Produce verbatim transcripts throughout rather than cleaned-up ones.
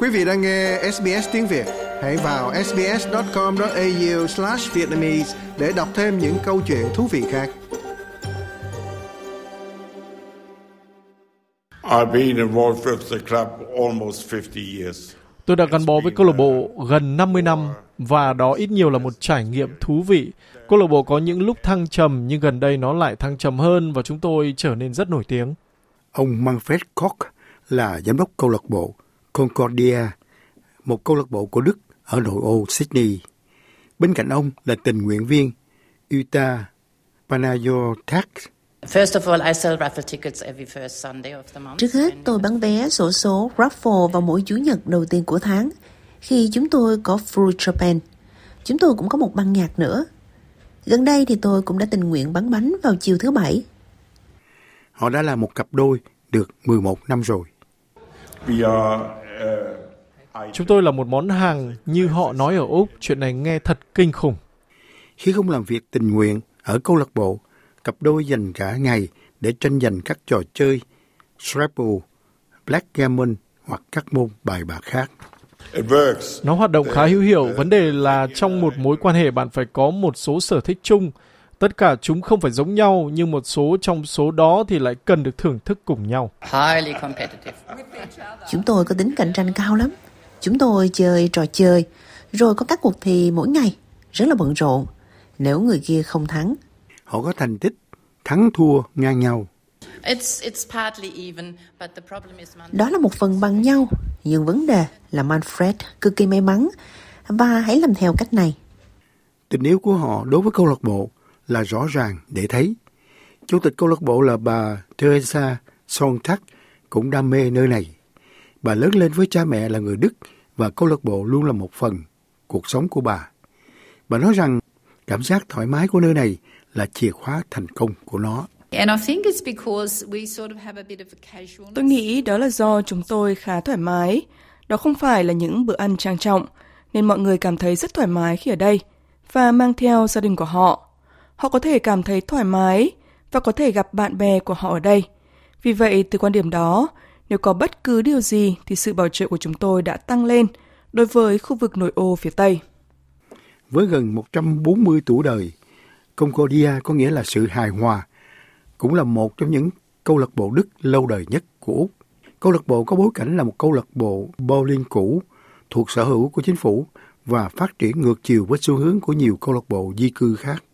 Quý vị đang nghe ét bê ét Tiếng Việt, hãy vào ét bê ét chấm com chấm a u slash vietnamese để đọc thêm những câu chuyện thú vị khác. Tôi đã gắn bó với câu lạc bộ gần năm mươi năm và đó ít nhiều là một trải nghiệm thú vị. Câu lạc bộ có những lúc thăng trầm nhưng gần đây nó lại thăng trầm hơn và chúng tôi trở nên rất nổi tiếng. Ông Manfred Koch là giám đốc câu lạc bộ Concordia, một câu lạc bộ của Đức ở nội ô Sydney. Bên cạnh ông là tình nguyện viên Yuta Panayotakis. Trước hết, tôi bán vé xổ số raffle vào mỗi Chủ nhật đầu tiên của tháng. Khi chúng tôi có Fruit Japan, chúng tôi cũng có một ban nhạc nữa. Gần đây thì tôi cũng đã tình nguyện bán bánh vào chiều thứ Bảy. Họ đã là một cặp đôi được mười một năm rồi. Chúng tôi là một món hàng như họ nói ở Úc, chuyện này nghe thật kinh khủng. Khi không làm việc tình nguyện ở câu lạc bộ, cặp đôi dành cả ngày để tranh giành các trò chơi Scrabble, Blackgammon hoặc các môn bài bạc khác. Nó hoạt động khá hữu hiệu. Vấn đề là trong một mối quan hệ bạn phải có một số sở thích chung. Tất cả chúng không phải giống nhau, nhưng một số trong số đó thì lại cần được thưởng thức cùng nhau. Chúng tôi có tính cạnh tranh cao lắm. Chúng tôi chơi trò chơi, rồi có các cuộc thi mỗi ngày. Rất là bận rộn. Nếu người kia không thắng, họ có thành tích thắng thua ngang nhau. Đó là một phần bằng nhau, nhưng vấn đề là Manfred cực kỳ may mắn và hãy làm theo cách này. Tình yêu của họ đối với câu lạc bộ là rõ ràng để thấy. Chủ tịch câu lạc bộ là bà Theresa Sontag cũng đam mê nơi này. Bà lớn lên với cha mẹ là người Đức và câu lạc bộ luôn là một phần cuộc sống của bà. Bà nói rằng cảm giác thoải mái của nơi này là chìa khóa thành công của nó. Tôi nghĩ đó là do chúng tôi khá thoải mái. Đó không phải là những bữa ăn trang trọng, nên mọi người cảm thấy rất thoải mái khi ở đây và mang theo gia đình của họ. Họ có thể cảm thấy thoải mái và có thể gặp bạn bè của họ ở đây. Vì vậy, từ quan điểm đó, nếu có bất cứ điều gì thì sự bảo trợ của chúng tôi đã tăng lên đối với khu vực nội ô phía Tây. Với gần một trăm bốn mươi tuổi đời, Concordia có nghĩa là sự hài hòa, cũng là một trong những câu lạc bộ Đức lâu đời nhất của Úc. Câu lạc bộ có bối cảnh là một câu lạc bộ bowling cũ thuộc sở hữu của chính phủ và phát triển ngược chiều với xu hướng của nhiều câu lạc bộ di cư khác.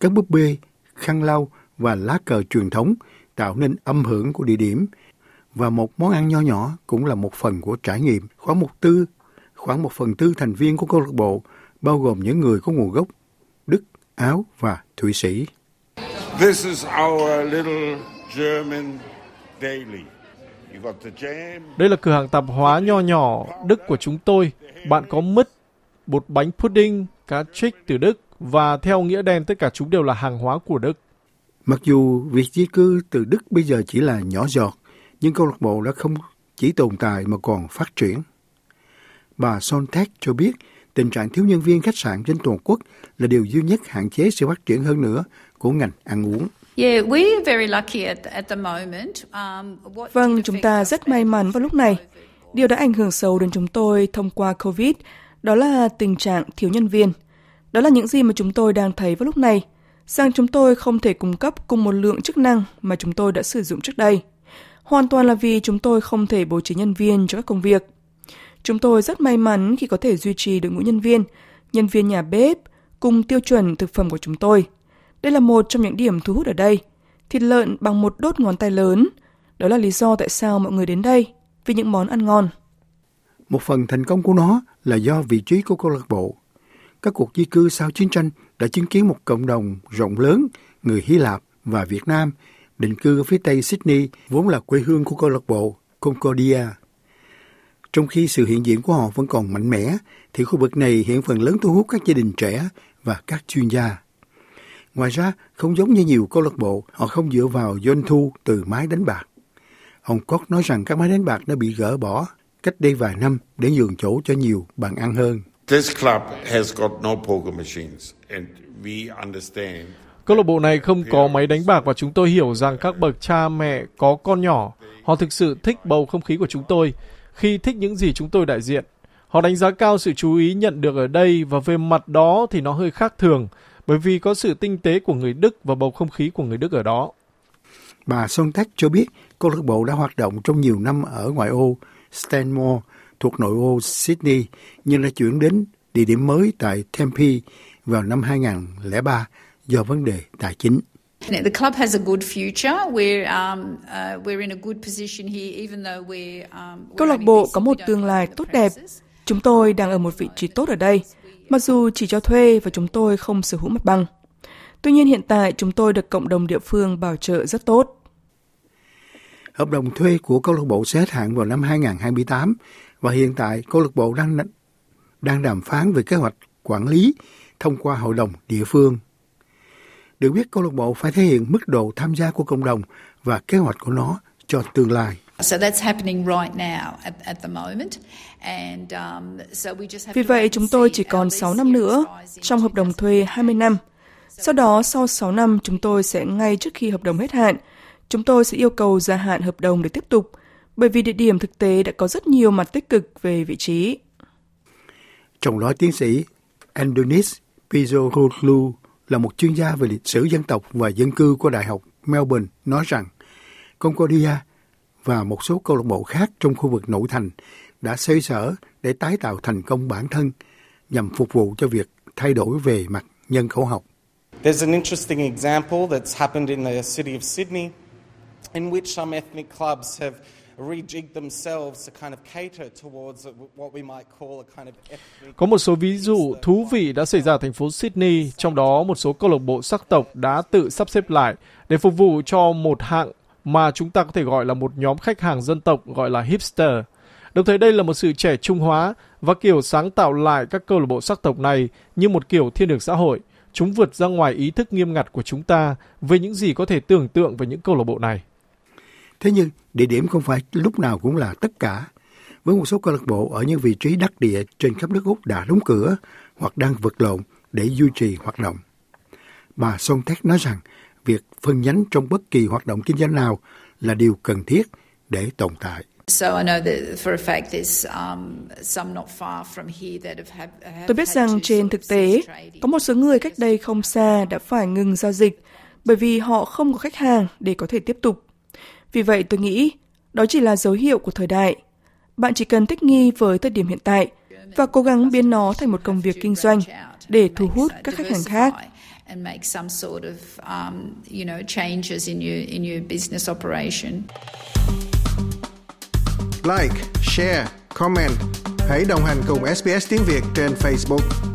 Các búp bê, khăn lau và lá cờ truyền thống tạo nên âm hưởng của địa điểm và một món ăn nho nhỏ cũng là một phần của trải nghiệm. Khoảng một tư, khoảng một phần tư thành viên của câu lạc bộ bao gồm những người có nguồn gốc Đức, Áo và Thụy Sĩ. This is our little German daily. You got the jam. Đây là cửa hàng tạp hóa nho nhỏ Đức của chúng tôi. Bạn có mứt, bột bánh pudding, cá trích từ Đức và theo nghĩa đen tất cả chúng đều là hàng hóa của Đức. Mặc dù việc di cư từ Đức bây giờ chỉ là nhỏ giọt, nhưng câu lạc bộ đã không chỉ tồn tại mà còn phát triển. Bà Sontag cho biết tình trạng thiếu nhân viên khách sạn trên toàn quốc là điều duy nhất hạn chế sự phát triển hơn nữa của ngành ăn uống. Vâng, chúng ta rất may mắn vào lúc này. Điều đã ảnh hưởng sâu đến chúng tôi thông qua Covid, đó là tình trạng thiếu nhân viên. Đó là những gì mà chúng tôi đang thấy vào lúc này, rằng chúng tôi không thể cung cấp cùng một lượng chức năng mà chúng tôi đã sử dụng trước đây. Hoàn toàn là vì chúng tôi không thể bố trí nhân viên cho các công việc. Chúng tôi rất may mắn khi có thể duy trì đội ngũ nhân viên, nhân viên nhà bếp cùng tiêu chuẩn thực phẩm của chúng tôi. Đây là một trong những điểm thu hút ở đây. Thịt lợn bằng một đốt ngón tay lớn. Đó là lý do tại sao mọi người đến đây, vì những món ăn ngon. Một phần thành công của nó là do vị trí của câu lạc bộ. Các cuộc di cư sau chiến tranh đã chứng kiến một cộng đồng rộng lớn, người Hy Lạp và Việt Nam, định cư ở phía Tây Sydney, vốn là quê hương của câu lạc bộ Concordia. Trong khi sự hiện diện của họ vẫn còn mạnh mẽ, thì khu vực này hiện phần lớn thu hút các gia đình trẻ và các chuyên gia. Ngoài ra, không giống như nhiều câu lạc bộ, họ không dựa vào doanh thu từ máy đánh bạc. Ông Koch nói rằng các máy đánh bạc đã bị gỡ bỏ cách đây vài năm để nhường chỗ cho nhiều bàn ăn hơn. Câu lạc bộ này không có máy đánh bạc và chúng tôi hiểu rằng các bậc cha mẹ có con nhỏ, họ thực sự thích bầu không khí của chúng tôi. khi thích những gì chúng tôi đại diện. Họ đánh giá cao sự chú ý nhận được ở đây và về mặt đó thì nó hơi khác thường bởi vì có sự tinh tế của người Đức và bầu không khí của người Đức ở đó. Bà Sontag cho biết câu lạc bộ đã hoạt động trong nhiều năm ở ngoại ô Stanmore thuộc nội ô Sydney nhưng đã chuyển đến địa điểm mới tại Tempe vào năm hai không không ba do vấn đề tài chính. The club has a good future. We're um uh, we're in a good position here even though we um Câu lạc bộ có một tương lai tốt đẹp. Chúng tôi đang ở một vị trí tốt ở đây, mặc dù chỉ cho thuê và chúng tôi không sở hữu mặt bằng. Tuy nhiên hiện tại chúng tôi được cộng đồng địa phương bảo trợ rất tốt. Hợp đồng thuê của câu lạc bộ sẽ hết hạn vào năm hai không hai tám và hiện tại câu lạc bộ đang đang đàm phán về kế hoạch quản lý thông qua hội đồng địa phương. Được biết câu lạc bộ phải thể hiện mức độ tham gia của cộng đồng và kế hoạch của nó cho tương lai. Vì vậy chúng tôi chỉ còn sáu năm nữa trong hợp đồng thuê hai mươi năm. Sau đó sau sáu năm chúng tôi sẽ ngay trước khi hợp đồng hết hạn, chúng tôi sẽ yêu cầu gia hạn hợp đồng để tiếp tục bởi vì địa điểm thực tế đã có rất nhiều mặt tích cực về vị trí. Trong đó tiến sĩ Andonis Pizoroglu là một chuyên gia về lịch sử dân tộc và dân cư của Đại học Melbourne nói rằng Concordia và một số câu lạc bộ khác trong khu vực nội thành đã xoay sở để tái tạo thành công bản thân nhằm phục vụ cho việc thay đổi về mặt nhân khẩu học. There's an interesting example that's happened in the city of Sydney in which some ethnic clubs have rejigged themselves to kind of cater towards what we might call a kind of ethnic. Có một số ví dụ thú vị đã xảy ra ở thành phố Sydney, trong đó một số câu lạc bộ sắc tộc đã tự sắp xếp lại để phục vụ cho một hạng mà chúng ta có thể gọi là một nhóm khách hàng dân tộc gọi là hipster. Đồng thời đây là một sự trẻ trung hóa và kiểu sáng tạo lại các câu lạc bộ sắc tộc này như một kiểu thiên đường xã hội. Chúng vượt ra ngoài ý thức nghiêm ngặt của chúng ta về những gì có thể tưởng tượng về những câu lạc bộ này. Thế nhưng, địa điểm không phải lúc nào cũng là tất cả. Với một số câu lạc bộ ở những vị trí đắc địa trên khắp nước Úc đã đóng cửa hoặc đang vật lộn để duy trì hoạt động. Bà Sontag nói rằng, việc phân nhánh trong bất kỳ hoạt động kinh doanh nào là điều cần thiết để tồn tại. Tôi biết rằng trên thực tế, có một số người cách đây không xa đã phải ngừng giao dịch bởi vì họ không có khách hàng để có thể tiếp tục. Vì vậy tôi nghĩ đó chỉ là dấu hiệu của thời đại. Bạn chỉ cần thích nghi với thời điểm hiện tại và cố gắng biến nó thành một công việc kinh doanh để thu hút các khách hàng khác. And make some sort of um, you know changes in your in your business operation. Like, share, comment. Hãy đồng hành cùng ét bê ét tiếng Việt trên Facebook.